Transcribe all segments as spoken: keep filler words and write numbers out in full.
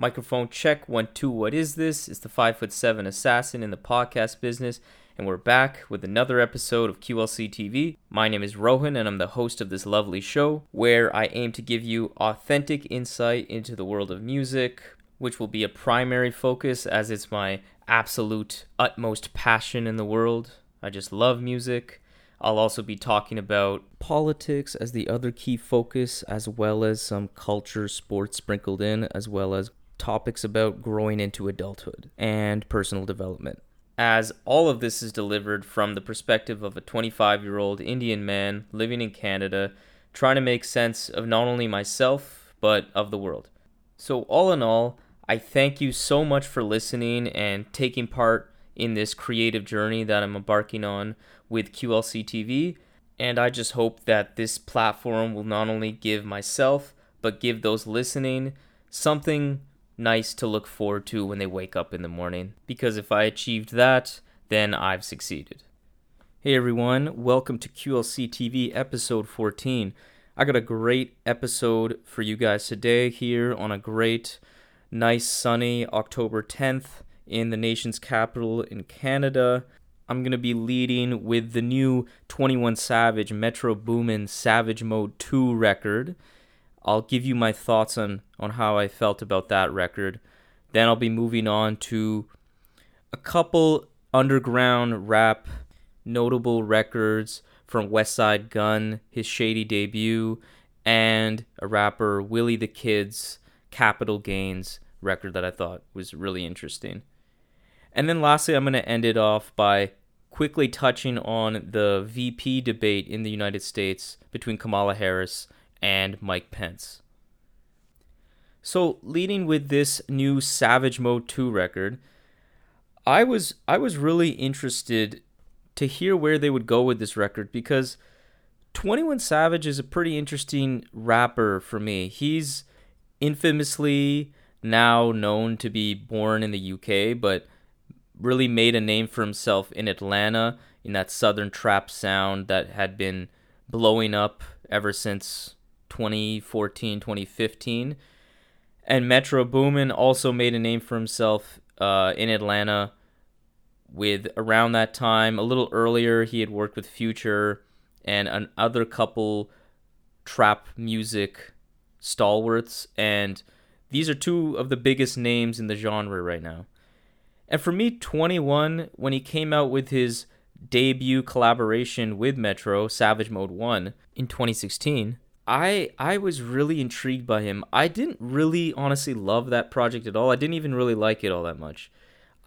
Microphone check, one, two, what is this? It's the five foot seven assassin in the podcast business, and we're back with another episode of Q L C T V. My name is Rohan, and I'm the host of this lovely show, where I aim to give you authentic insight into the world of music, which will be a primary focus as it's my absolute utmost passion in the world. I just love music. I'll also be talking about politics as the other key focus, as well as some culture, sports sprinkled in, as well as topics about growing into adulthood and personal development. As all of this is delivered from the perspective of a twenty-five-year-old Indian man living in Canada, trying to make sense of not only myself, but of the world. So all in all, I thank you so much for listening and taking part in this creative journey that I'm embarking on with Q L C T V, and I just hope that this platform will not only give myself, but give those listening something nice to look forward to when they wake up in the morning, because if I achieved that, then I've succeeded. Hey everyone, welcome to Q L C T V episode fourteen. I got a great episode for you guys today here on a great, nice, sunny October tenth in the nation's capital in Canada. I'm going to be leading with the new twenty-one Savage Metro Boomin Savage Mode two record. I'll give you my thoughts on, on how I felt about that record. Then I'll be moving on to a couple underground rap notable records from Westside Gunn, his Shady debut, and a rapper Willie the Kid's Capital Gains record that I thought was really interesting. And then lastly, I'm going to end it off by quickly touching on the V P debate in the United States between Kamala Harris and Mike Pence. So leading with this new Savage Mode two record, I was I was really interested to hear where they would go with this record, because twenty-one Savage is a pretty interesting rapper for me. He's infamously now known to be born in the U K, but really made a name for himself in Atlanta, in that southern trap sound that had been blowing up ever since twenty fourteen, twenty fifteen. And Metro Boomin also made a name for himself uh, in Atlanta with around that time. A little earlier, he had worked with Future and another couple trap music stalwarts, and these are two of the biggest names in the genre right now. And for me, twenty-one, when he came out with his debut collaboration with Metro, Savage Mode one, in twenty sixteen, I I was really intrigued by him. I didn't really honestly love that project at all. I didn't even really like it all that much.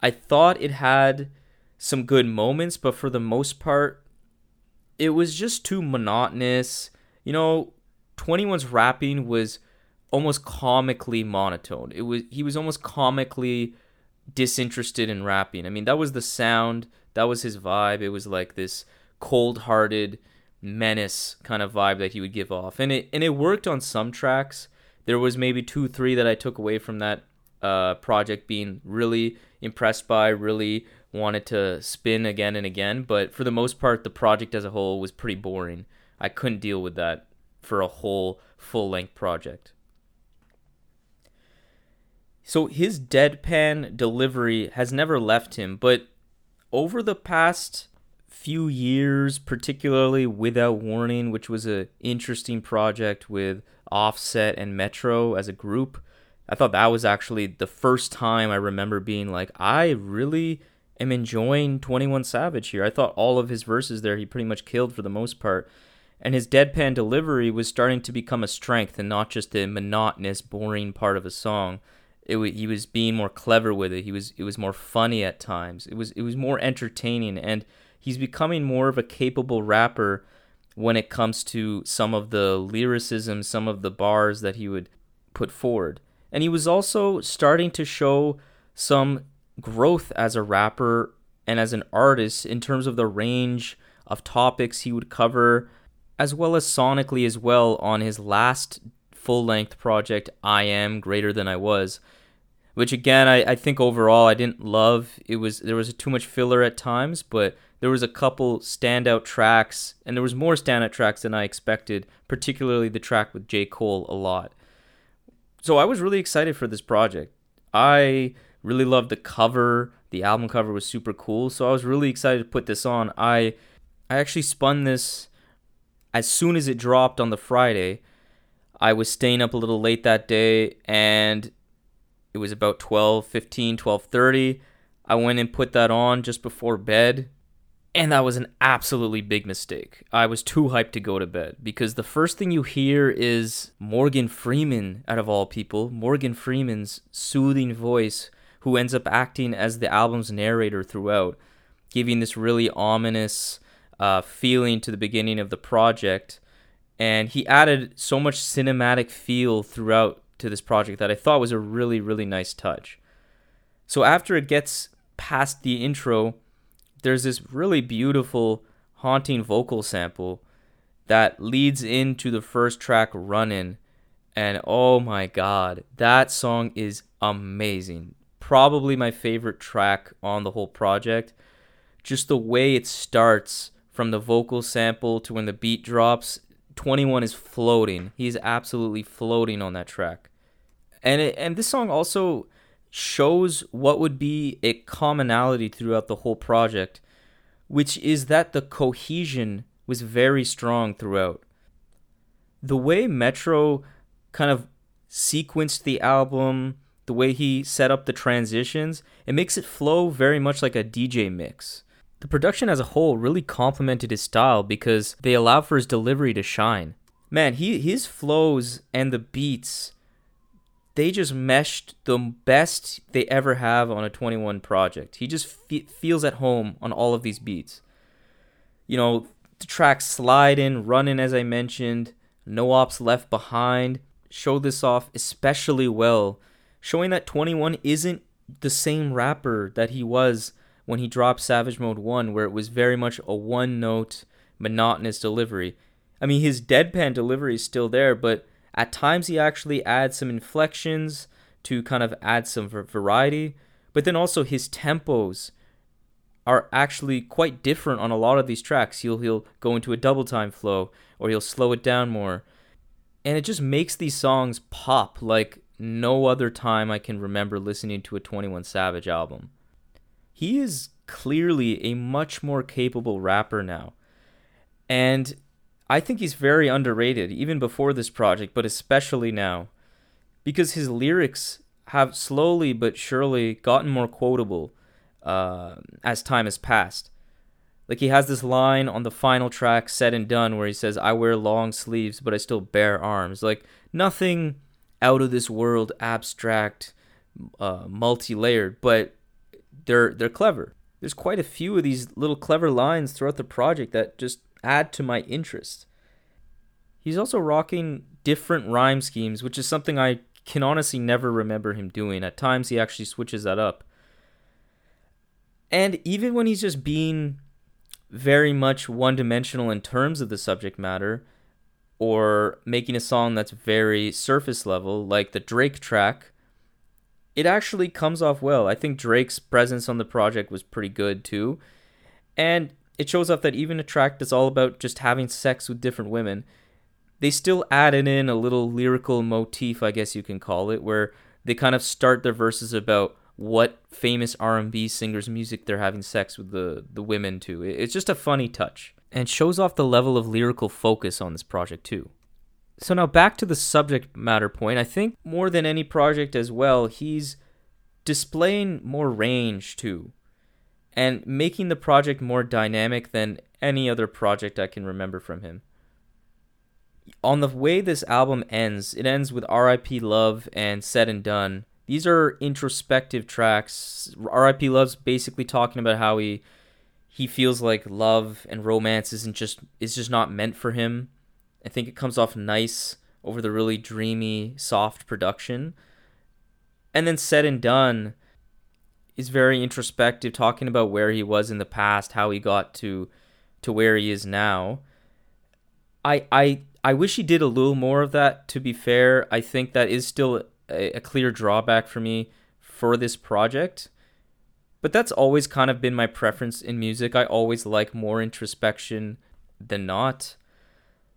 I thought it had some good moments, but for the most part, it was just too monotonous. You know, twenty-one's rapping was almost comically monotone. It was he was almost comically disinterested in rapping. I mean, that was the sound, that was his vibe. It was like this cold-hearted menace kind of vibe that he would give off, and it and it worked on some tracks. There was maybe two, three that I took away from that uh, project being really impressed by, really wanted to spin again and again. But for the most part, the project as a whole was pretty boring. I couldn't deal with that for a whole full-length project. So his deadpan delivery has never left him, but over the past few years, particularly Without Warning, which was an interesting project with Offset and Metro as a group, I thought that was actually the first time I remember being like, I really am enjoying twenty-one Savage here. I thought all of his verses there he pretty much killed for the most part, and his deadpan delivery was starting to become a strength and not just a monotonous, boring part of a song. It was, he was being more clever with it. He was it was more funny at times. It was it was more entertaining, and he's becoming more of a capable rapper when it comes to some of the lyricism, some of the bars that he would put forward. And he was also starting to show some growth as a rapper and as an artist in terms of the range of topics he would cover, as well as sonically as well on his last full-length project, I Am Greater Than I Was, which again, I, I think overall I didn't love. It was there was too much filler at times, but there was a couple standout tracks, and there was more standout tracks than I expected, particularly the track with J. Cole a lot. So I was really excited for this project. I really loved the cover. The album cover was super cool, so I was really excited to put this on. I I actually spun this as soon as it dropped on the Friday. I was staying up a little late that day, and it was about twelve fifteen, twelve thirty. I went and put that on just before bed, and that was an absolutely big mistake. I was too hyped to go to bed, because the first thing you hear is Morgan Freeman, out of all people, Morgan Freeman's soothing voice, who ends up acting as the album's narrator throughout, giving this really ominous uh, feeling to the beginning of the project. And he added so much cinematic feel throughout to this project that I thought was a really, really nice touch. So after it gets past the intro, there's this really beautiful, haunting vocal sample that leads into the first track, Runnin'. And oh my God, that song is amazing. Probably my favorite track on the whole project. Just the way it starts from the vocal sample to when the beat drops, twenty-one is floating. He's absolutely floating on that track. And it, and this song also shows what would be a commonality throughout the whole project, which is that the cohesion was very strong throughout. The way Metro kind of sequenced the album, the way he set up the transitions, it makes it flow very much like a D J mix. The production as a whole really complemented his style because they allowed for his delivery to shine. Man, he his flows and the beats, they just meshed the best they ever have on a twenty-one project. He just fe- feels at home on all of these beats. You know, the tracks Slidin', Runnin', as I mentioned, No Ops Left Behind, show this off especially well, showing that twenty-one isn't the same rapper that he was when he dropped Savage Mode one, where it was very much a one-note, monotonous delivery. I mean, his deadpan delivery is still there, but at times he actually adds some inflections to kind of add some variety. But then also his tempos are actually quite different on a lot of these tracks. He'll, he'll go into a double-time flow, or he'll slow it down more. And it just makes these songs pop like no other time I can remember listening to a twenty-one Savage album. He is clearly a much more capable rapper now. And I think he's very underrated, even before this project, but especially now. Because his lyrics have slowly but surely gotten more quotable uh, as time has passed. Like, he has this line on the final track, Said and Done, where he says, "I wear long sleeves, but I still bear arms." Like, nothing out of this world, abstract, uh, multi-layered, but They're they're clever. There's quite a few of these little clever lines throughout the project that just add to my interest. He's also rocking different rhyme schemes, which is something I can honestly never remember him doing. At times he actually switches that up. And even when he's just being very much one-dimensional in terms of the subject matter, or making a song that's very surface level, like the Drake track, it actually comes off well. I think Drake's presence on the project was pretty good too. And it shows off that even a track that's all about just having sex with different women, they still added in a little lyrical motif, I guess you can call it, where they kind of start their verses about what famous R and B singers' music they're having sex with the, the women to. It's just a funny touch. And shows off the level of lyrical focus on this project too. So now back to the subject matter point. I think more than any project as well, he's displaying more range too, and making the project more dynamic than any other project I can remember from him. On the way this album ends, it ends with R I P Love and Said and Done. These are introspective tracks. R I P Love's basically talking about how he he feels like love and romance isn't just is just not meant for him. I think it comes off nice over the really dreamy, soft production. And then Said and Done is very introspective, talking about where he was in the past, how he got to to where he is now. I I I wish he did a little more of that, to be fair. I think that is still a, a clear drawback for me for this project. But that's always kind of been my preference in music. I always like more introspection than not.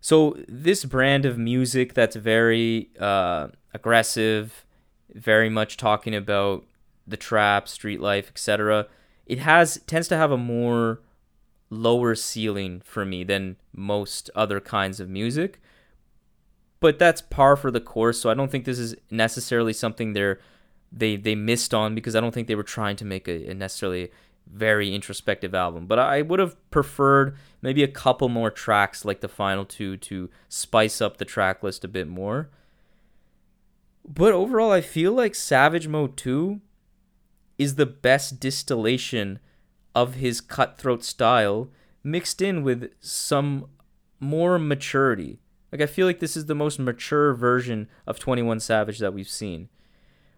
So this brand of music that's very uh, aggressive, very much talking about the trap, street life, et cetera. It has tends to have a more lower ceiling for me than most other kinds of music. But that's par for the course, so I don't think this is necessarily something they're they they missed on, because I don't think they were trying to make a, a necessarily very introspective album. But I would have preferred maybe a couple more tracks like the final two to spice up the track list a bit more. But overall, I feel like Savage Mode two is the best distillation of his cutthroat style mixed in with some more maturity. Like, I feel like this is the most mature version of twenty-one Savage that we've seen,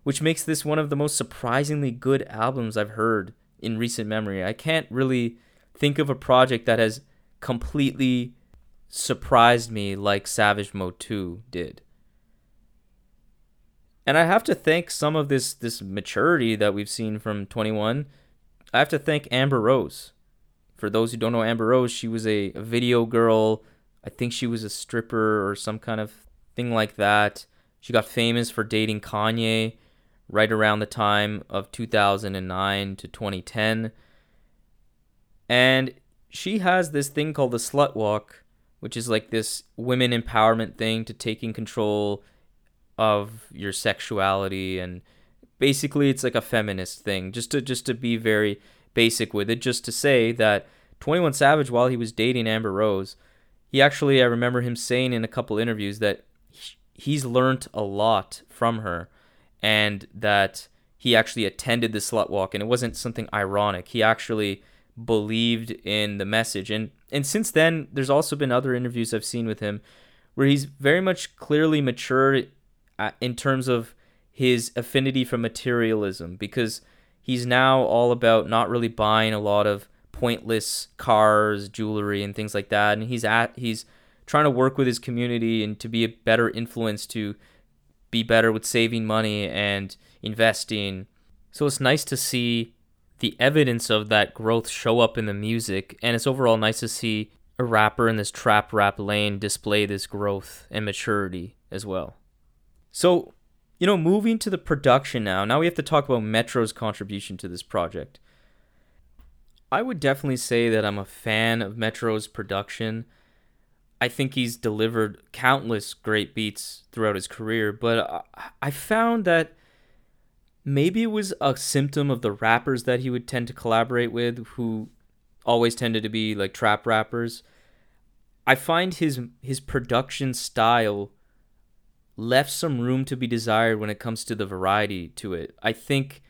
which makes this one of the most surprisingly good albums I've heard in recent memory. I can't really think of a project that has completely surprised me like Savage Mode two did. And I have to thank some of this this maturity that we've seen from twenty-one. I have to thank Amber Rose. For those who don't know Amber Rose, she was a, a video girl. I think she was a stripper or some kind of thing like that. She got famous for dating Kanye right around the time of two thousand nine to twenty ten. And she has this thing called the Slut Walk, which is like this women empowerment thing to taking control of your sexuality, and basically it's like a feminist thing, just to just to be very basic with it, just to say that twenty-one Savage, while he was dating Amber Rose, he actually, I remember him saying in a couple interviews that he's learned a lot from her, and that he actually attended the Slut Walk, and it wasn't something ironic. He actually believed in the message. And and since then, there's also been other interviews I've seen with him where he's very much clearly matured in terms of his affinity for materialism, because he's now all about not really buying a lot of pointless cars, jewelry, and things like that. And he's at he's trying to work with his community and to be a better influence, to be better with saving money and investing. So it's nice to see the evidence of that growth show up in the music, and it's overall nice to see a rapper in this trap rap lane display this growth and maturity as well. So, you know, moving to the production now, now we have to talk about Metro's contribution to this project. I would definitely say that I'm a fan of Metro's production. I think he's delivered countless great beats throughout his career, but I found that maybe it was a symptom of the rappers that he would tend to collaborate with, who always tended to be like trap rappers. I find his his production style left some room to be desired when it comes to the variety to it. I think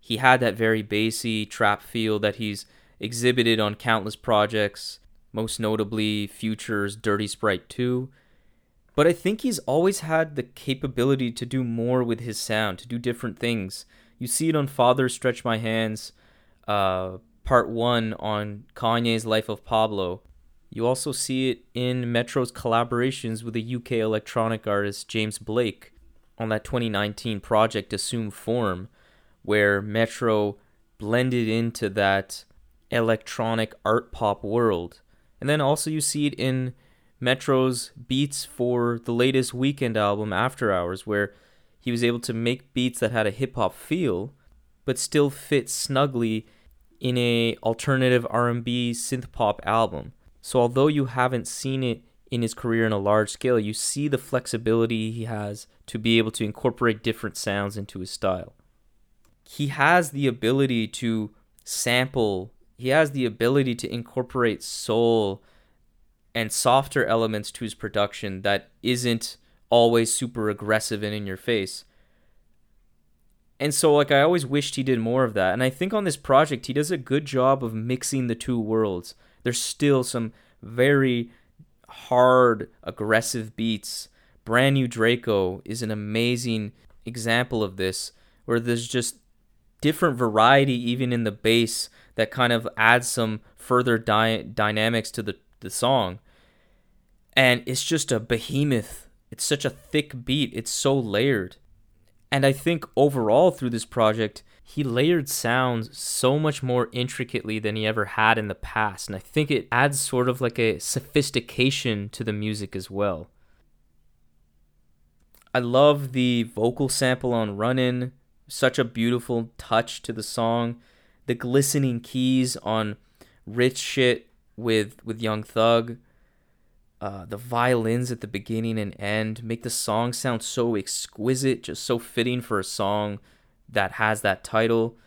he had that very bassy trap feel that he's exhibited on countless projects, most notably Future's Dirty Sprite two. But I think he's always had the capability to do more with his sound, to do different things. You see it on Father Stretch My Hands, uh, part one on Kanye's Life of Pablo. You also see it in Metro's collaborations with the U K electronic artist James Blake on that twenty nineteen project Assume Form, where Metro blended into that electronic art pop world. And then also you see it in Metro's beats for the latest Weeknd album, After Hours, where he was able to make beats that had a hip-hop feel, but still fit snugly in a alternative R and B synth-pop album. So although you haven't seen it in his career in a large scale, you see the flexibility he has to be able to incorporate different sounds into his style. He has the ability to sample, he has the ability to incorporate soul and softer elements to his production that isn't always super aggressive and in your face. And so, like, I always wished he did more of that. And I think on this project, he does a good job of mixing the two worlds. There's still some very hard, aggressive beats. Brand New Draco is an amazing example of this, where there's just different variety even in the bass that kind of adds some further dy- dynamics to the, the song. And it's just a behemoth. It's such a thick beat. It's so layered. And I think overall through this project, he layered sounds so much more intricately than he ever had in the past, and I think it adds sort of like a sophistication to the music as well. I love the vocal sample on Runnin', such a beautiful touch to the song. The glistening keys on Rich Shit with with Young Thug. Uh, the violins at the beginning and end make the song sound so exquisite, just so fitting for a song that has that title.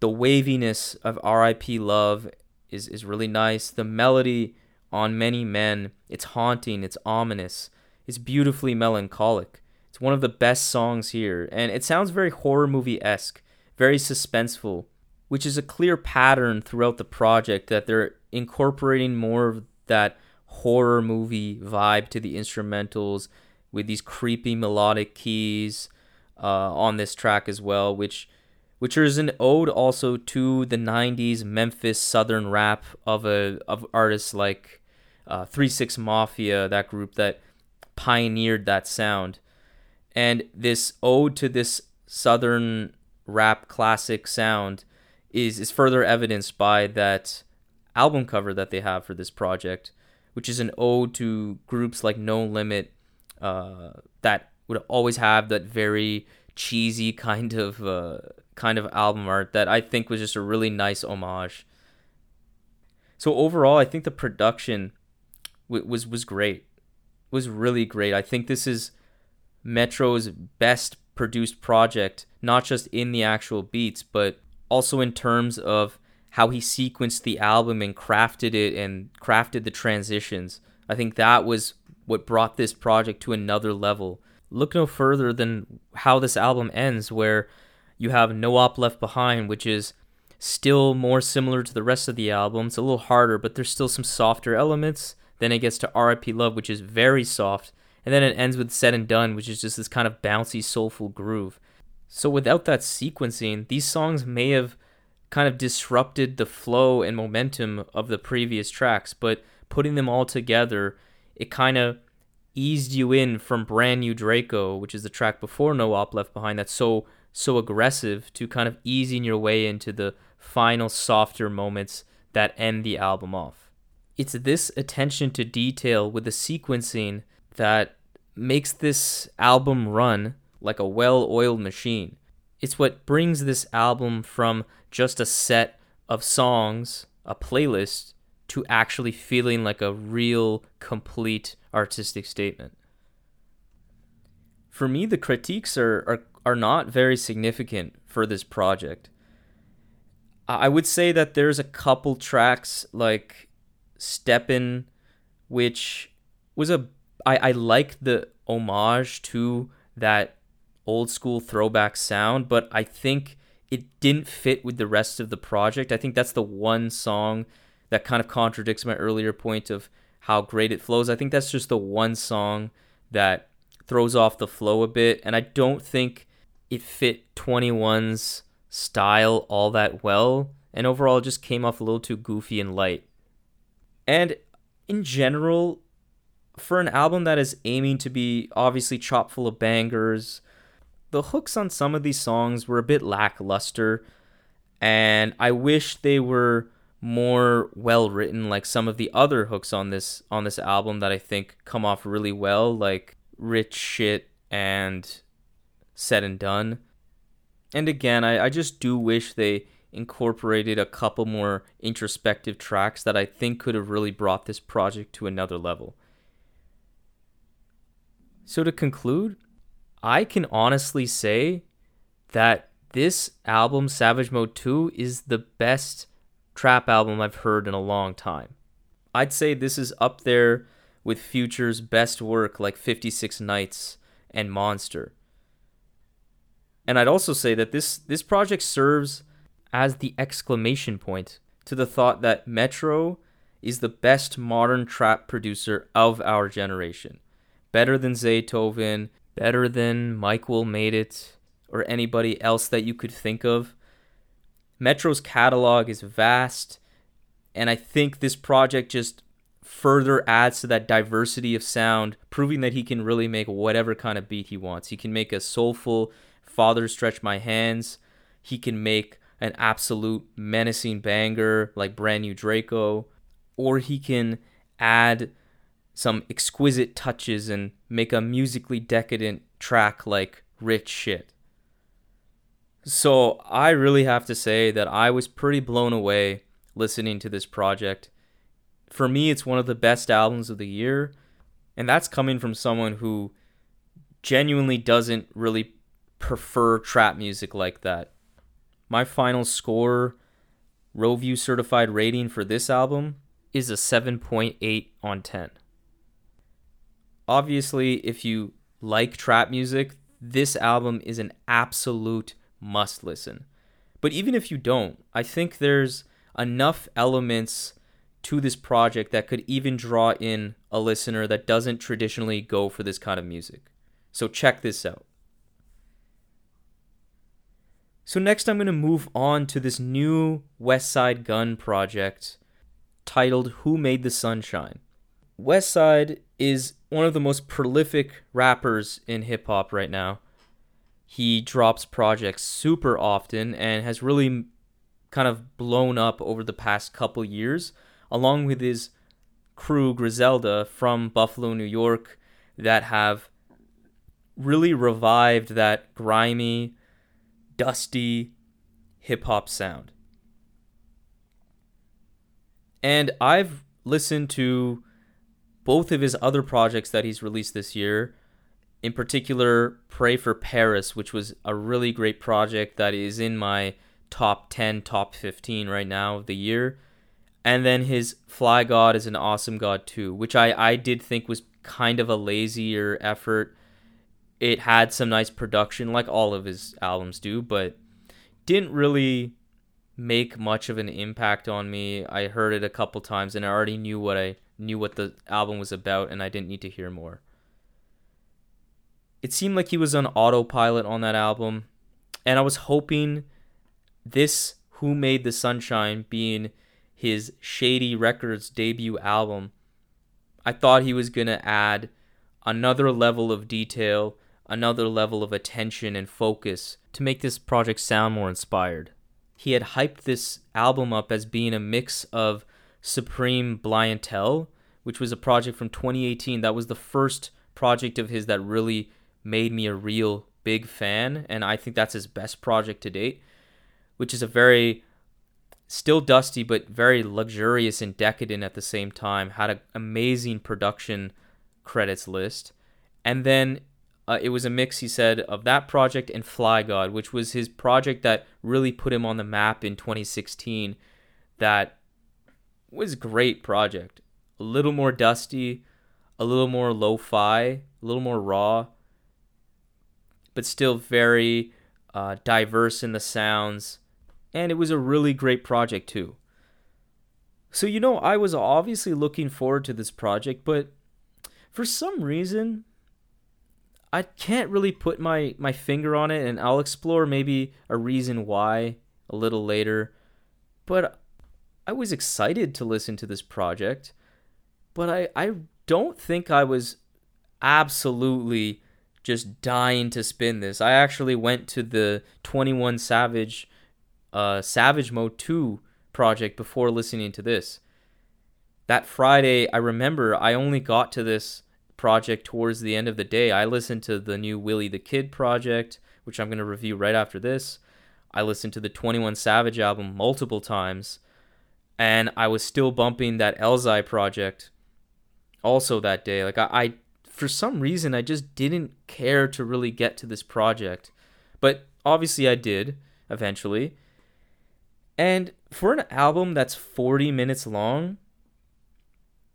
The waviness of R I P Love is, is really nice. The melody on Many Men, it's haunting, it's ominous, it's beautifully melancholic. It's one of the best songs here, and it sounds very horror movie-esque, very suspenseful, which is a clear pattern throughout the project that they're incorporating more of that horror movie vibe to the instrumentals with these creepy melodic keys uh, on this track as well, which which is an ode also to the nineties Memphis Southern rap of a of artists like uh, three six Mafia, that group that pioneered that sound. And this ode to this Southern rap classic sound is is further evidenced by that album cover that they have for this project, which is an ode to groups like No Limit uh, that would always have that very cheesy kind of uh, kind of album art that I think was just a really nice homage. So overall, I think the production w- was was great, was really great. I think this is Metro's best produced project, not just in the actual beats, but also in terms of how he sequenced the album and crafted it and crafted the transitions. I think that was what brought this project to another level. Look no further than how this album ends, where you have No Op Left Behind, which is still more similar to the rest of the album. It's a little harder, but there's still some softer elements. Then it gets to R I P Love, which is very soft. And then it ends with Said and Done, which is just this kind of bouncy, soulful groove. So without that sequencing, these songs may have kind of disrupted the flow and momentum of the previous tracks, but putting them all together, it kind of eased you in from Brand New Draco, which is the track before No Op Left Behind, that's so so aggressive, to kind of easing your way into the final softer moments that end the album off. It's this attention to detail with the sequencing that makes this album run like a well-oiled machine. It's what brings this album from just a set of songs, a playlist, to actually feeling like a real, complete artistic statement. For me, the critiques are, are, are not very significant for this project. I would say that there's a couple tracks like Steppin', which was a... I, I like the homage to that old school throwback sound, but I think it didn't fit with the rest of the project. I think that's the one song that kind of contradicts my earlier point of how great it flows. I think that's just the one song that throws off the flow a bit, and I don't think it fit twenty-one's style all that well, and overall it just came off a little too goofy and light. And in general, for an album that is aiming to be obviously chock full of bangers, the hooks on some of these songs were a bit lackluster, and I wish they were more well written, like some of the other hooks on this on this album that I think come off really well, like Rich Shit and Said and Done. And again, I, I just do wish they incorporated a couple more introspective tracks that I think could have really brought this project to another level. So to conclude, I can honestly say that this album, Savage Mode two, is the best trap album I've heard in a long time. I'd say this is up there with Future's best work like fifty-six Nights and Monster. And I'd also say that this, this project serves as the exclamation point to the thought that Metro is the best modern trap producer of our generation. Better than Zaytoven, better than Mike Will Made It, or anybody else that you could think of. Metro's catalog is vast, and I think this project just further adds to that diversity of sound, proving that he can really make whatever kind of beat he wants. He can make a soulful Father Stretch My Hands. He can make an absolute menacing banger like Brand New Draco, or he can add some exquisite touches and make a musically decadent track like rich shit. So I really have to say that I was pretty blown away listening to this project. For me, it's one of the best albums of the year, and that's coming from someone who genuinely doesn't really prefer trap music like that. My final score, Roview certified rating for this album is a seven point eight on ten. Obviously, if you like trap music, this album is an absolute must listen. But even if you don't, I think there's enough elements to this project that could even draw in a listener that doesn't traditionally go for this kind of music. So check this out. So next I'm going to move on to this new Westside Gunn project titled Who Made the Sunshine. Westside is one of the most prolific rappers in hip-hop right now. He drops projects super often and has really kind of blown up over the past couple years, along with his crew Griselda from Buffalo, New York, that have really revived that grimy, dusty hip-hop sound. And I've listened to both of his other projects that he's released this year, in particular Pray for Paris, which was a really great project that is in my top ten, top fifteen right now of the year, and then his Fly God is an Awesome God two, which I, I did think was kind of a lazier effort. It had some nice production, like all of his albums do, but didn't really make much of an impact on me. I heard it a couple times, and I already knew what I knew what the album was about, and I didn't need to hear more. It seemed like he was on autopilot on that album, and I was hoping this Who Made the Sunshine, being his Shady Records debut album, I thought he was going to add another level of detail, another level of attention and focus to make this project sound more inspired. He had hyped this album up as being a mix of Supreme Blientele, which was a project from twenty eighteen. That was the first project of his that really made me a real big fan, and I think that's his best project to date, which is a very, still dusty, but very luxurious and decadent at the same time. Had an amazing production credits list. And then uh, it was a mix, he said, of that project and Fly God, which was his project that really put him on the map in twenty sixteen. That was a great project. A little more dusty, a little more lo-fi, a little more raw, but still very uh, diverse in the sounds. And it was a really great project too. So, you know, I was obviously looking forward to this project, but for some reason, I can't really put my, my finger on it, and I'll explore maybe a reason why a little later. But I was excited to listen to this project, but I, I don't think I was absolutely just dying to spin this. I actually went to the twenty-one Savage, uh, Savage Mode two project before listening to this. That Friday, I remember I only got to this project towards the end of the day. I listened to the new Willie the Kid project, which I'm going to review right after this. I listened to the twenty-one Savage album multiple times, and I was still bumping that Elzai project also that day. Like I, I for some reason I just didn't care to really get to this project, but obviously I did eventually. And for an album that's forty minutes long,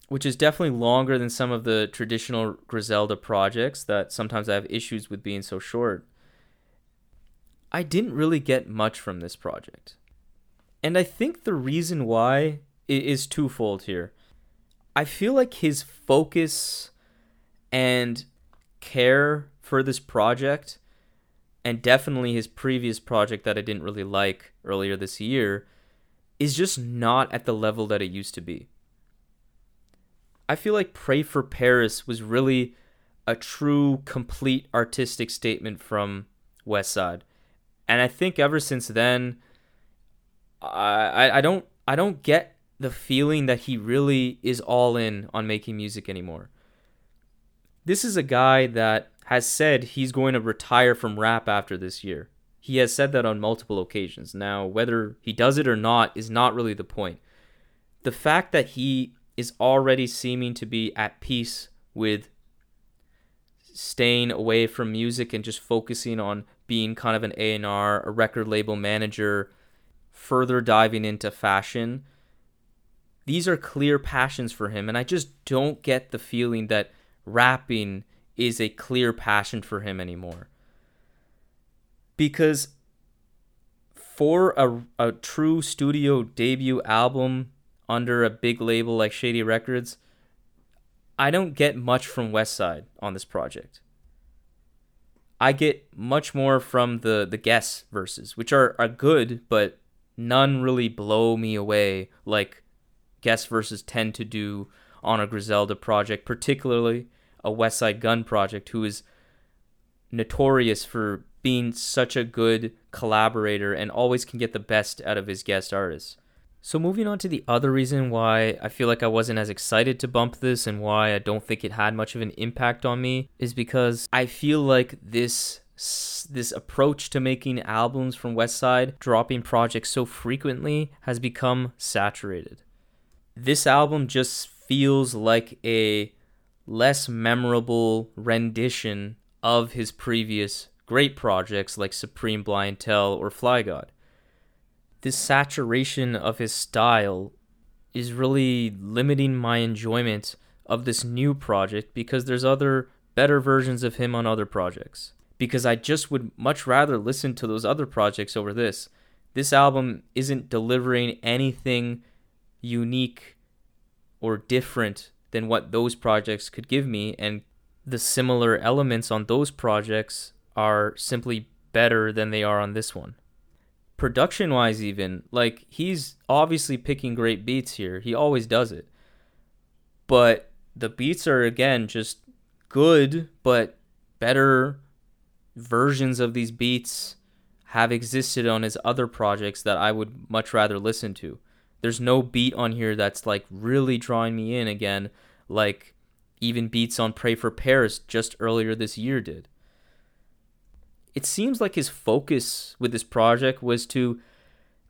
which is definitely longer than some of the traditional Griselda projects that sometimes I have issues with being so short, I didn't really get much from this project. And I think the reason why is twofold here. I feel like his focus and care for this project, and definitely his previous project that I didn't really like earlier this year, is just not at the level that it used to be. I feel like Pray for Paris was really a true, complete artistic statement from Westside, and I think ever since then, I I don't I don't get the feeling that he really is all in on making music anymore. This is a guy that has said he's going to retire from rap after this year. He has said that on multiple occasions. Now, whether he does it or not is not really the point. The fact that he is already seeming to be at peace with staying away from music and just focusing on being kind of an A and R, a record label manager, further diving into fashion. These are clear passions for him, and I just don't get the feeling that rapping is a clear passion for him anymore. Because for a, a true studio debut album under a big label like Shady Records, I don't get much from Westside on this project. I get much more from the, the guest verses, which are, are good, but none really blow me away like guest verses tend to do on a Griselda project, particularly a Westside Gunn project, who is notorious for being such a good collaborator and always can get the best out of his guest artists. So moving on to the other reason why I feel like I wasn't as excited to bump this and why I don't think it had much of an impact on me is because I feel like this this approach to making albums from Westside, dropping projects so frequently, has become saturated. This album just feels like a less memorable rendition of his previous great projects like Supreme Blientele or Fly God. This saturation of his style is really limiting my enjoyment of this new project because there's other better versions of him on other projects. Because I just would much rather listen to those other projects over this. This album isn't delivering anything unique or different than what those projects could give me, and the similar elements on those projects are simply better than they are on this one. Production-wise even, like, he's obviously picking great beats here. He always does it. But the beats are, again, just good, but better versions of these beats have existed on his other projects that I would much rather listen to. There's no beat on here that's, like, really drawing me in again, like even beats on Pray for Paris just earlier this year did. It seems like his focus with this project was to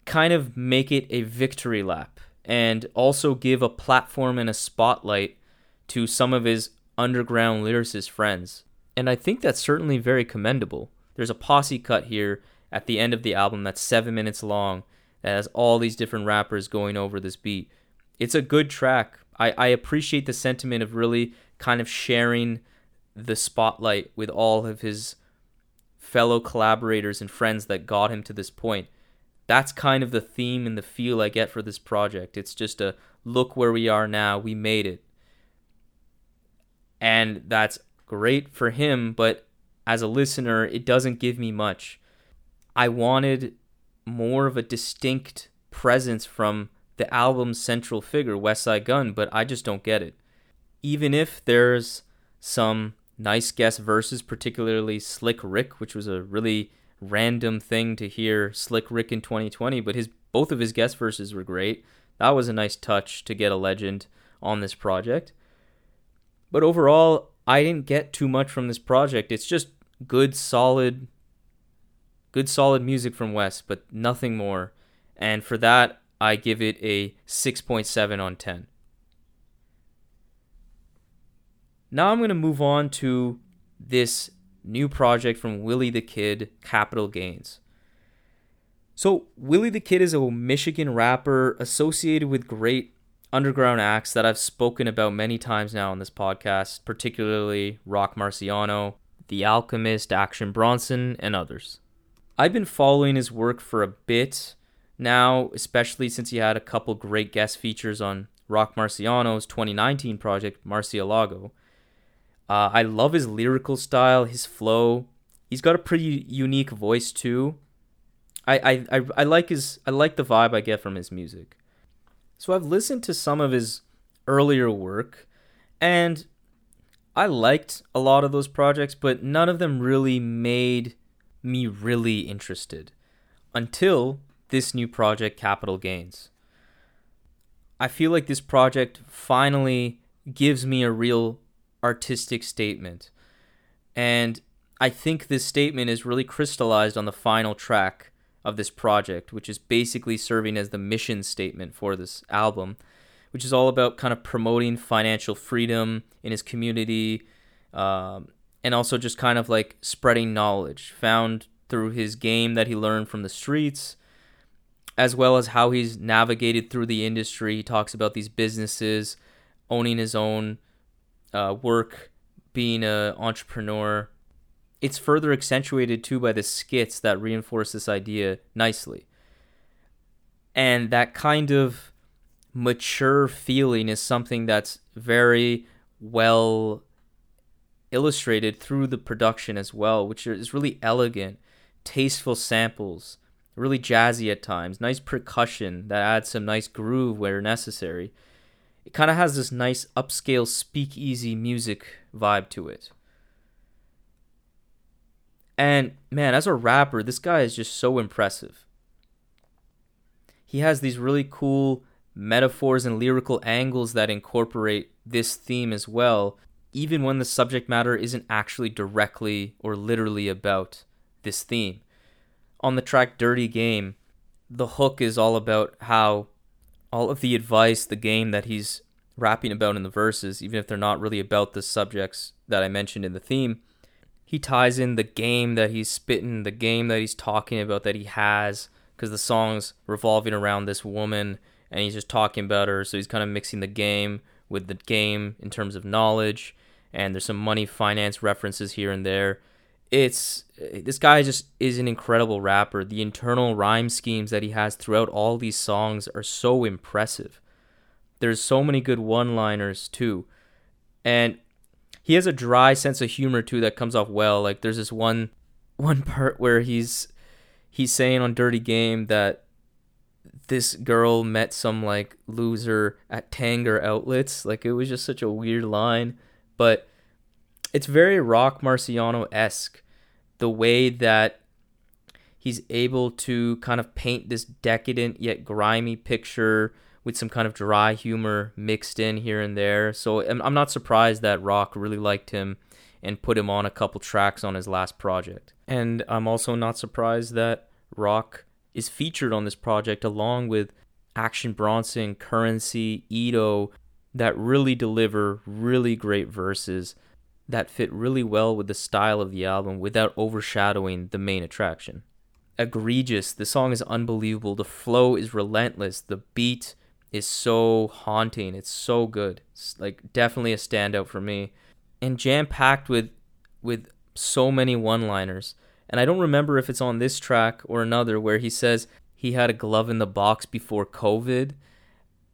kind of make it a victory lap and also give a platform and a spotlight to some of his underground lyricist friends. And I think that's certainly very commendable. There's a posse cut here at the end of the album that's seven minutes long that has all these different rappers going over this beat. It's a good track. I, I appreciate the sentiment of really kind of sharing the spotlight with all of his fellow collaborators and friends that got him to this point. That's kind of the theme and the feel I get for this project. It's just a look where we are now, we made it. And that's great for him, but as a listener, it doesn't give me much. I wanted more of a distinct presence from the album's central figure, Westside Gunn, but I just don't get it. Even if there's some nice guest verses, particularly Slick Rick, which was a really random thing to hear Slick Rick in twenty twenty, but his both of his guest verses were great. That was a nice touch to get a legend on this project. But overall, I didn't get too much from this project. It's just good, solid, good, solid music from West, but nothing more. And for that, I give it a six point seven on ten. Now I'm going to move on to this new project from Willie the Kid, Capital Gains. So Willie the Kid is a Michigan rapper associated with great underground acts that I've spoken about many times now on this podcast, particularly Rock Marciano, The Alchemist, Action Bronson, and others. I've been following his work for a bit now, especially since he had a couple great guest features on Rock Marciano's twenty nineteen project, Marcialago. Uh, I love his lyrical style, his flow. He's got a pretty unique voice too. I, I I I like his I like the vibe I get from his music. So I've listened to some of his earlier work, and I liked a lot of those projects, but none of them really made me really interested until this new project, Capital Gains. I feel like this project finally gives me a real artistic statement. And I think this statement is really crystallized on the final track of this project, which is basically serving as the mission statement for this album, which is all about kind of promoting financial freedom in his community, um, and also just kind of like spreading knowledge found through his game that he learned from the streets, as well as how he's navigated through the industry. He talks about these businesses, owning his own uh, work, being an entrepreneur. It's further accentuated too by the skits that reinforce this idea nicely. And that kind of mature feeling is something that's very well illustrated through the production as well, which is really elegant, tasteful samples, really jazzy at times, nice percussion that adds some nice groove where necessary. It kind of has this nice upscale speakeasy music vibe to it. And man, as a rapper, this guy is just so impressive. He has these really cool metaphors and lyrical angles that incorporate this theme as well, even when the subject matter isn't actually directly or literally about this theme. On the track Dirty Game, the hook is all about how all of the advice, the game that he's rapping about in the verses, even if they're not really about the subjects that I mentioned in the theme, he ties in the game that he's spitting, the game that he's talking about that he has, because the song's revolving around this woman, and he's just talking about her, so he's kind of mixing the game with the game in terms of knowledge, and there's some money finance references here and there. It's this guy just is an incredible rapper. The internal rhyme schemes that he has throughout all these songs are so impressive. There's so many good one-liners too, and he has a dry sense of humor too that comes off well. Like there's this one one part where he's he's saying on Dirty Game that this girl met some like loser at Tanger outlets. Like it was just such a weird line, but it's very Rock Marciano-esque, the way that he's able to kind of paint this decadent yet grimy picture with some kind of dry humor mixed in here and there. So I'm not surprised that Rock really liked him and put him on a couple tracks on his last project. And I'm also not surprised that Rock is featured on this project along with Action Bronson, Currency, Ito, that really deliver really great verses that fit really well with the style of the album without overshadowing the main attraction. Egregious. The song is unbelievable. The flow is relentless. The beat is so haunting. It's so good. It's like definitely a standout for me. And jam-packed with with so many one-liners. And I don't remember if it's on this track or another where he says he had a glove in the box before COVID.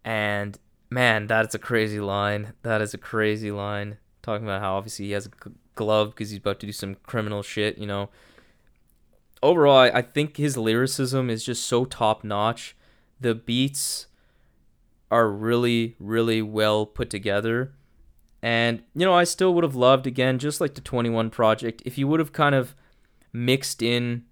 And man, that's a crazy line. That is a crazy line. Talking about how obviously he has a glove because he's about to do some criminal shit, you know. Overall, I, I think his lyricism is just so top-notch. The beats are really, really well put together. And, you know, I still would have loved, again, just like the twenty-one project, if you would have kind of mixed in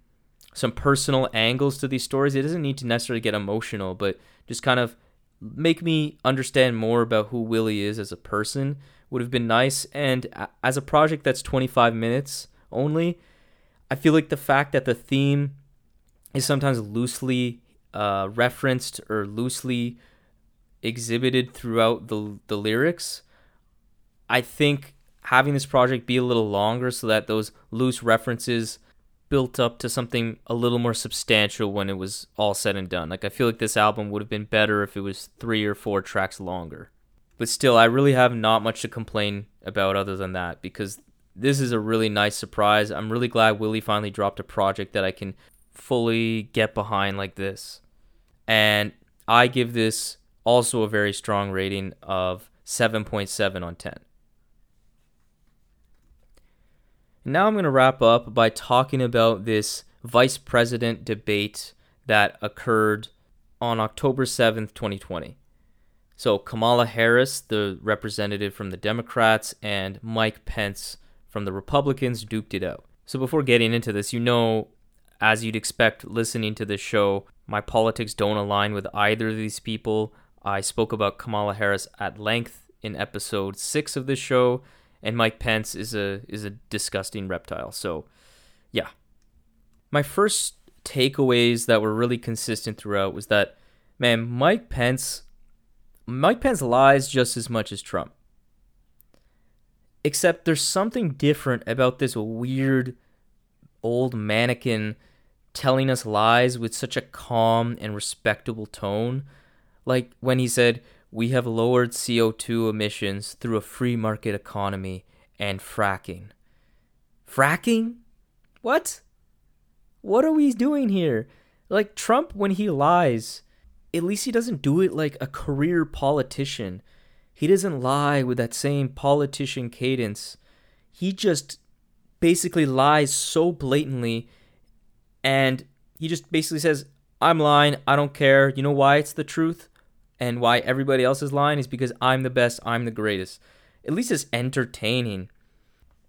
some personal angles to these stories. It doesn't need to necessarily get emotional, but just kind of make me understand more about who Willie is as a person would have been nice. And as a project that's twenty-five minutes only, I feel like the fact that the theme is sometimes loosely uh, referenced or loosely exhibited throughout the the lyrics, I think having this project be a little longer so that those loose references built up to something a little more substantial when it was all said and done. Like, I feel like this album would have been better if it was three or four tracks longer. But still, I really have not much to complain about other than that, because this is a really nice surprise. I'm really glad Willie finally dropped a project that I can fully get behind like this. And I give this also a very strong rating of seven point seven on ten. Now I'm going to wrap up by talking about this vice president debate that occurred on October seventh, twenty twenty. So Kamala Harris, the representative from the Democrats, and Mike Pence from the Republicans duked it out. So before getting into this, you know, as you'd expect listening to this show, my politics don't align with either of these people. I spoke about Kamala Harris at length in episode six of this show, and Mike Pence is a is a disgusting reptile. So, yeah. My first takeaways that were really consistent throughout was that, man, Mike Pence, Mike Pence lies just as much as Trump. Except there's something different about this weird old mannequin telling us lies with such a calm and respectable tone. Like when he said, we have lowered C O two emissions through a free market economy and fracking. Fracking? What? What are we doing here? Like Trump, when he lies, at least he doesn't do it like a career politician. He doesn't lie with that same politician cadence. He just basically lies so blatantly, and he just basically says, I'm lying, I don't care. You know why it's the truth? And why everybody else is lying is because I'm the best, I'm the greatest. At least it's entertaining.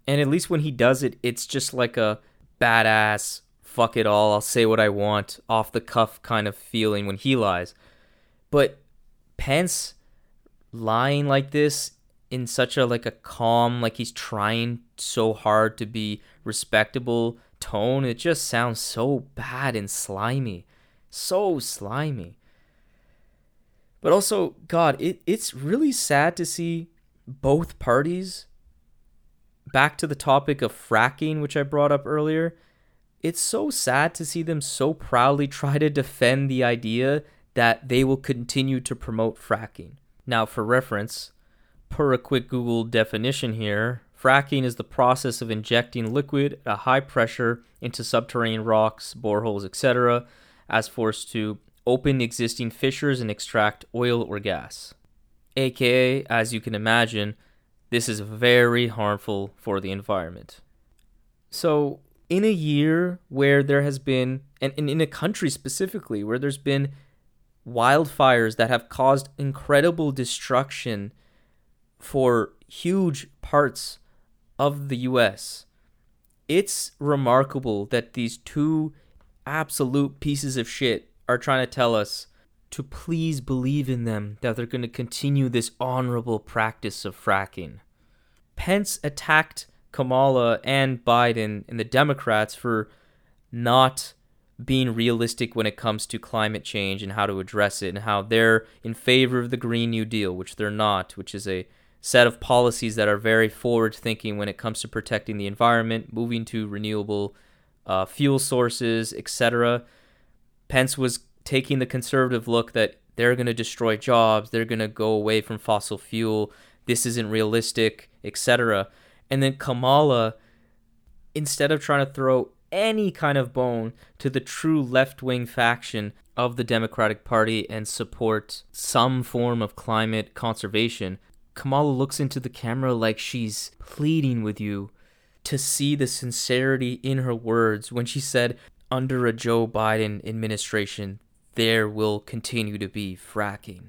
And at least when he does it, it's just like a badass, fuck it all, I'll say what I want, off the cuff kind of feeling when he lies. But Pence lying like this in such a like a calm, like he's trying so hard to be respectable tone, it just sounds so bad and slimy. So slimy. But also, God, it, it's really sad to see both parties, back to the topic of fracking, which I brought up earlier, it's so sad to see them so proudly try to defend the idea that they will continue to promote fracking. Now, for reference, per a quick Google definition here, fracking is the process of injecting liquid at a high pressure into subterranean rocks, boreholes, et cetera, as forced to open existing fissures and extract oil or gas. A K A, as you can imagine, this is very harmful for the environment. So, in a year where there has been, and in a country specifically, where there's been wildfires that have caused incredible destruction for huge parts of the U S, it's remarkable that these two absolute pieces of shit are trying to tell us to please believe in them, that they're going to continue this honorable practice of fracking. Pence attacked Kamala and Biden and the Democrats for not being realistic when it comes to climate change and how to address it, and how they're in favor of the Green New Deal, which they're not, which is a set of policies that are very forward-thinking when it comes to protecting the environment, moving to renewable uh, fuel sources, et cetera. Pence was taking the conservative look that they're going to destroy jobs, they're going to go away from fossil fuel, this isn't realistic, et cetera. And then Kamala, instead of trying to throw any kind of bone to the true left-wing faction of the Democratic Party and support some form of climate conservation, Kamala looks into the camera like she's pleading with you to see the sincerity in her words when she said, under a Joe Biden administration, there will continue to be fracking.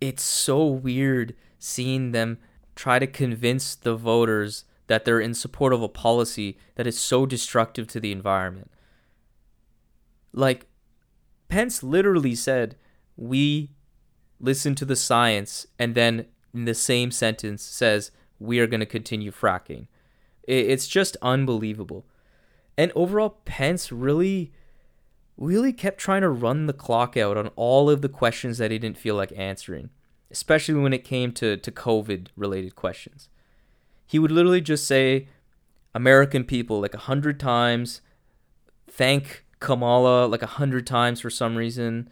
It's so weird seeing them try to convince the voters that they're in support of a policy that is so destructive to the environment. Like, Pence literally said, we listen to the science, and then in the same sentence says, we are going to continue fracking. It's just unbelievable. And overall, Pence really, really kept trying to run the clock out on all of the questions that he didn't feel like answering, especially when it came to, to COVID-related questions. He would literally just say, American people, like a hundred times, thank Kamala, like a hundred times for some reason,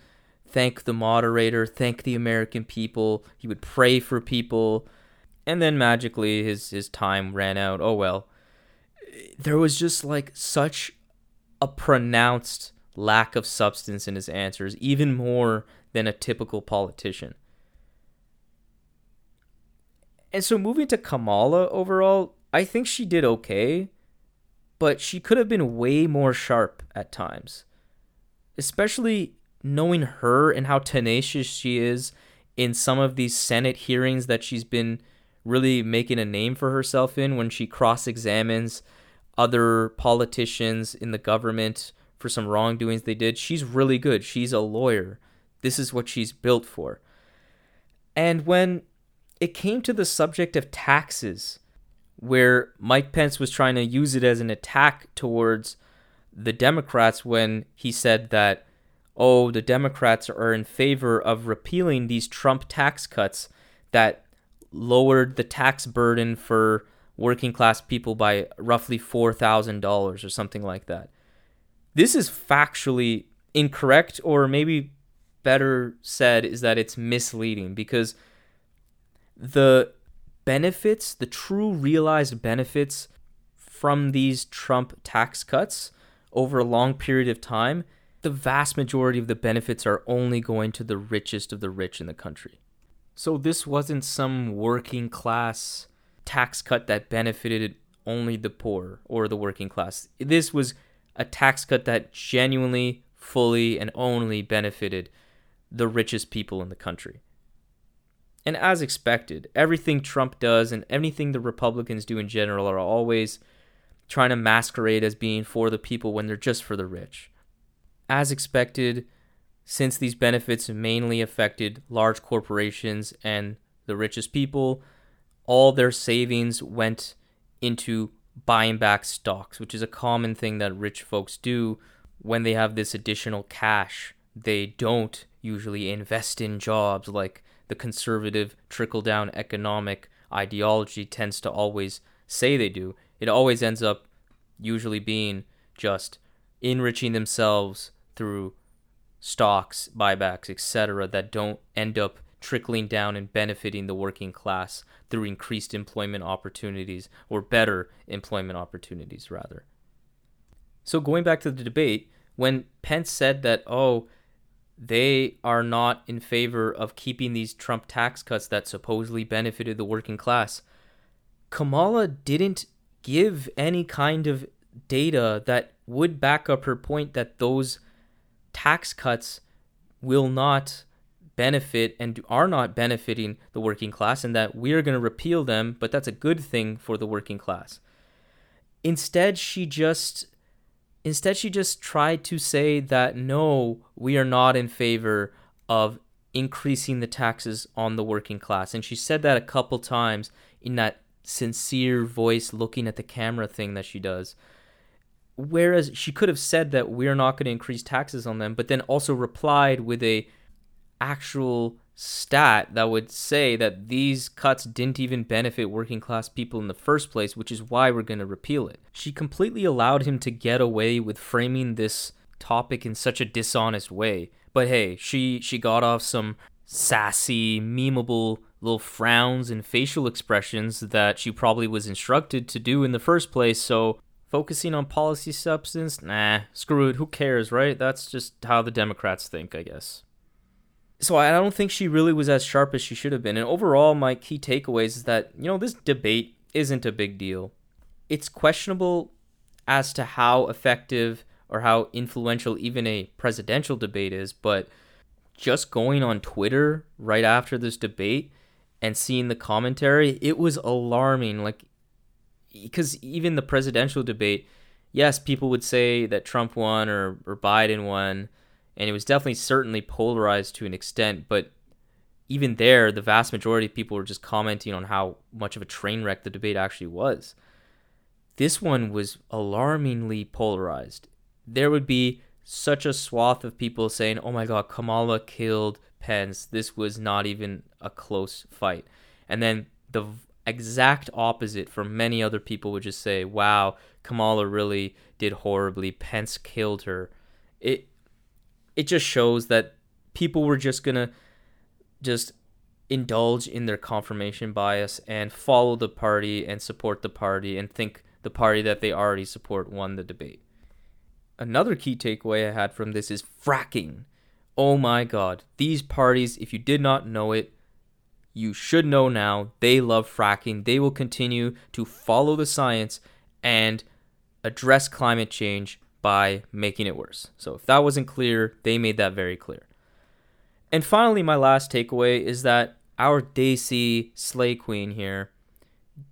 thank the moderator, thank the American people, he would pray for people, and then magically his, his time ran out, oh well. There was just like such a pronounced lack of substance in his answers, even more than a typical politician. And so moving to Kamala overall, I think she did okay, but she could have been way more sharp at times, especially knowing her and how tenacious she is in some of these Senate hearings that she's been really making a name for herself in, when she cross-examines other politicians in the government for some wrongdoings they did. She's really good. She's a lawyer. This is what she's built for. And when it came to the subject of taxes, where Mike Pence was trying to use it as an attack towards the Democrats when he said that, oh, the Democrats are in favor of repealing these Trump tax cuts that lowered the tax burden for working class people by roughly four thousand dollars or something like that. This is factually incorrect, or maybe better said is that it's misleading, because the benefits, the true realized benefits from these Trump tax cuts over a long period of time, the vast majority of the benefits are only going to the richest of the rich in the country. So this wasn't some working class tax cut that benefited only the poor or the working class. This was a tax cut that genuinely, fully, and only benefited the richest people in the country. And as expected, everything Trump does and anything the Republicans do in general are always trying to masquerade as being for the people when they're just for the rich. As expected, since these benefits mainly affected large corporations and the richest people, all their savings went into buying back stocks, which is a common thing that rich folks do when they have this additional cash. They don't usually invest in jobs like the conservative trickle-down economic ideology tends to always say they do. It always ends up usually being just enriching themselves through stocks, buybacks, et cetera, that don't end up trickling down and benefiting the working class through increased employment opportunities, or better employment opportunities, rather. So going back to the debate, when Pence said that, oh, they are not in favor of keeping these Trump tax cuts that supposedly benefited the working class, Kamala didn't give any kind of data that would back up her point that those tax cuts will not benefit and are not benefiting the working class, and that we are going to repeal them, but that's a good thing for the working class. Instead, she just instead she just tried to say that, no, we are not in favor of increasing the taxes on the working class. And she said that a couple times in that sincere voice looking at the camera thing that she does. Whereas she could have said that we're not going to increase taxes on them, but then also replied with a actual stat that would say that these cuts didn't even benefit working class people in the first place, which is why we're going to repeal it. She completely allowed him to get away with framing this topic in such a dishonest way. But hey, she, she got off some sassy, memeable little frowns and facial expressions that she probably was instructed to do in the first place, so focusing on policy substance? Nah, screw it. Who cares, right? That's just how the Democrats think, I guess. So I don't think she really was as sharp as she should have been. And overall, my key takeaways is that, you know, this debate isn't a big deal. It's questionable as to how effective or how influential even a presidential debate is, but just going on Twitter right after this debate and seeing the commentary, it was alarming. Like, because even the presidential debate, yes, people would say that Trump won or, or Biden won, and it was definitely certainly polarized to an extent, but even there, the vast majority of people were just commenting on how much of a train wreck the debate actually was. This one was alarmingly polarized. There would be such a swath of people saying, oh my God, Kamala killed Pence. This was not even a close fight. And then the exact opposite for many other people would just say, wow, Kamala really did horribly. Pence killed her. It it just shows that people were just going to just indulge in their confirmation bias and follow the party and support the party and think the party that they already support won the debate. Another key takeaway I had from this is fracking. Oh my God. These parties, if you did not know it, you should know now, they love fracking. They will continue to follow the science and address climate change by making it worse. So if that wasn't clear, they made that very clear. And finally, my last takeaway is that our Desi Slay Queen here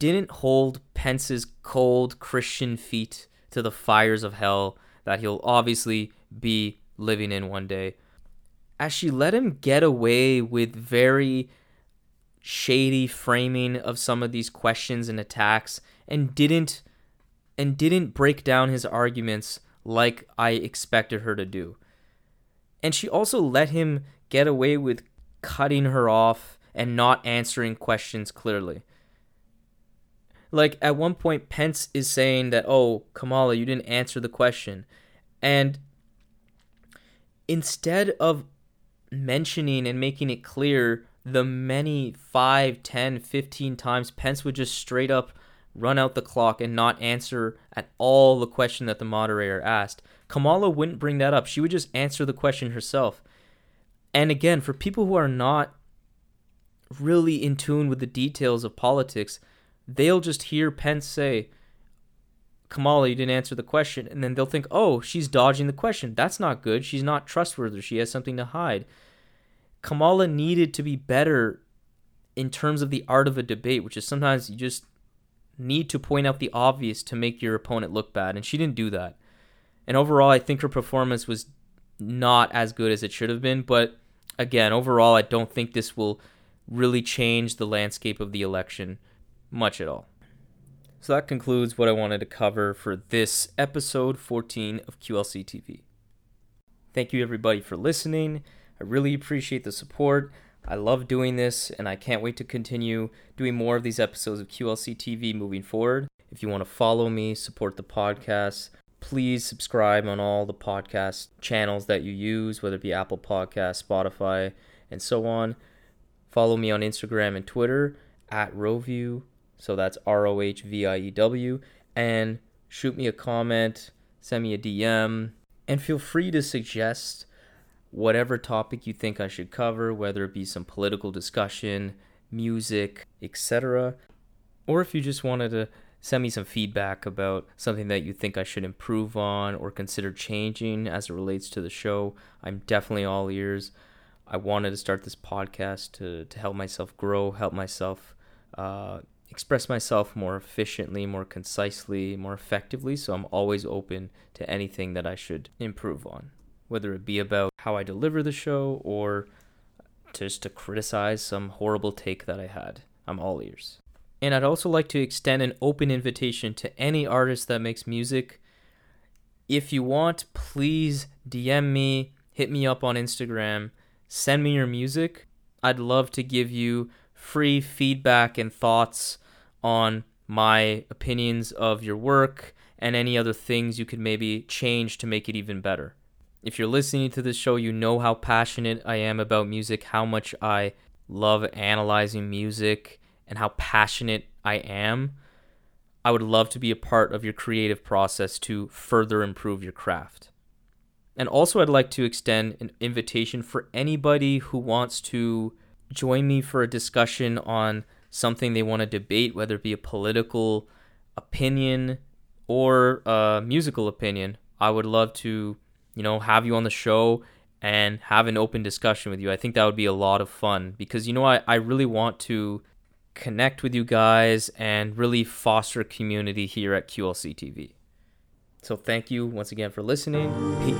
didn't hold Pence's cold Christian feet to the fires of hell that he'll obviously be living in one day, as she let him get away with very shady framing of some of these questions and attacks and didn't and didn't break down his arguments like I expected her to do. And she also let him get away with cutting her off and not answering questions clearly. Like, at one point, Pence is saying that, oh, Kamala, you didn't answer the question. And instead of mentioning and making it clear the many five, ten, fifteen times, Pence would just straight up run out the clock and not answer at all the question that the moderator asked. Kamala wouldn't bring that up. She would just answer the question herself. And again, for people who are not really in tune with the details of politics, they'll just hear Pence say, Kamala, you didn't answer the question. And then they'll think, oh, she's dodging the question. That's not good. She's not trustworthy. She has something to hide. Kamala needed to be better in terms of the art of a debate, which is sometimes you just need to point out the obvious to make your opponent look bad. And she didn't do that. And overall, I think her performance was not as good as it should have been. But again, overall, I don't think this will really change the landscape of the election much at all. So that concludes what I wanted to cover for this episode fourteen of Q L C T V. Thank you, everybody, for listening. I really appreciate the support. I love doing this, and I can't wait to continue doing more of these episodes of Q L C T V moving forward. If you want to follow me, support the podcast, please subscribe on all the podcast channels that you use, whether it be Apple Podcasts, Spotify, and so on. Follow me on Instagram and Twitter, at Rohview, so that's R O H V I E W, and shoot me a comment, send me a D M, and feel free to suggest whatever topic you think I should cover, whether it be some political discussion, music, et cetera. Or if you just wanted to send me some feedback about something that you think I should improve on or consider changing as it relates to the show, I'm definitely all ears. I wanted to start this podcast to, to help myself grow, help myself uh, express myself more efficiently, more concisely, more effectively. So I'm always open to anything that I should improve on, whether it be about how I deliver the show or just to criticize some horrible take that I had. I'm all ears. And I'd also like to extend an open invitation to any artist that makes music. If you want, please D M me, hit me up on Instagram, send me your music. I'd love to give you free feedback and thoughts on my opinions of your work and any other things you could maybe change to make it even better. If you're listening to this show, you know how passionate I am about music, how much I love analyzing music, and how passionate I am. I would love to be a part of your creative process to further improve your craft. And also, I'd like to extend an invitation for anybody who wants to join me for a discussion on something they want to debate, whether it be a political opinion or a musical opinion. I would love to, you know, have you on the show and have an open discussion with you. I think that would be a lot of fun because, you know, I, I really want to connect with you guys and really foster community here at Q L C T V. So thank you once again for listening. Peace.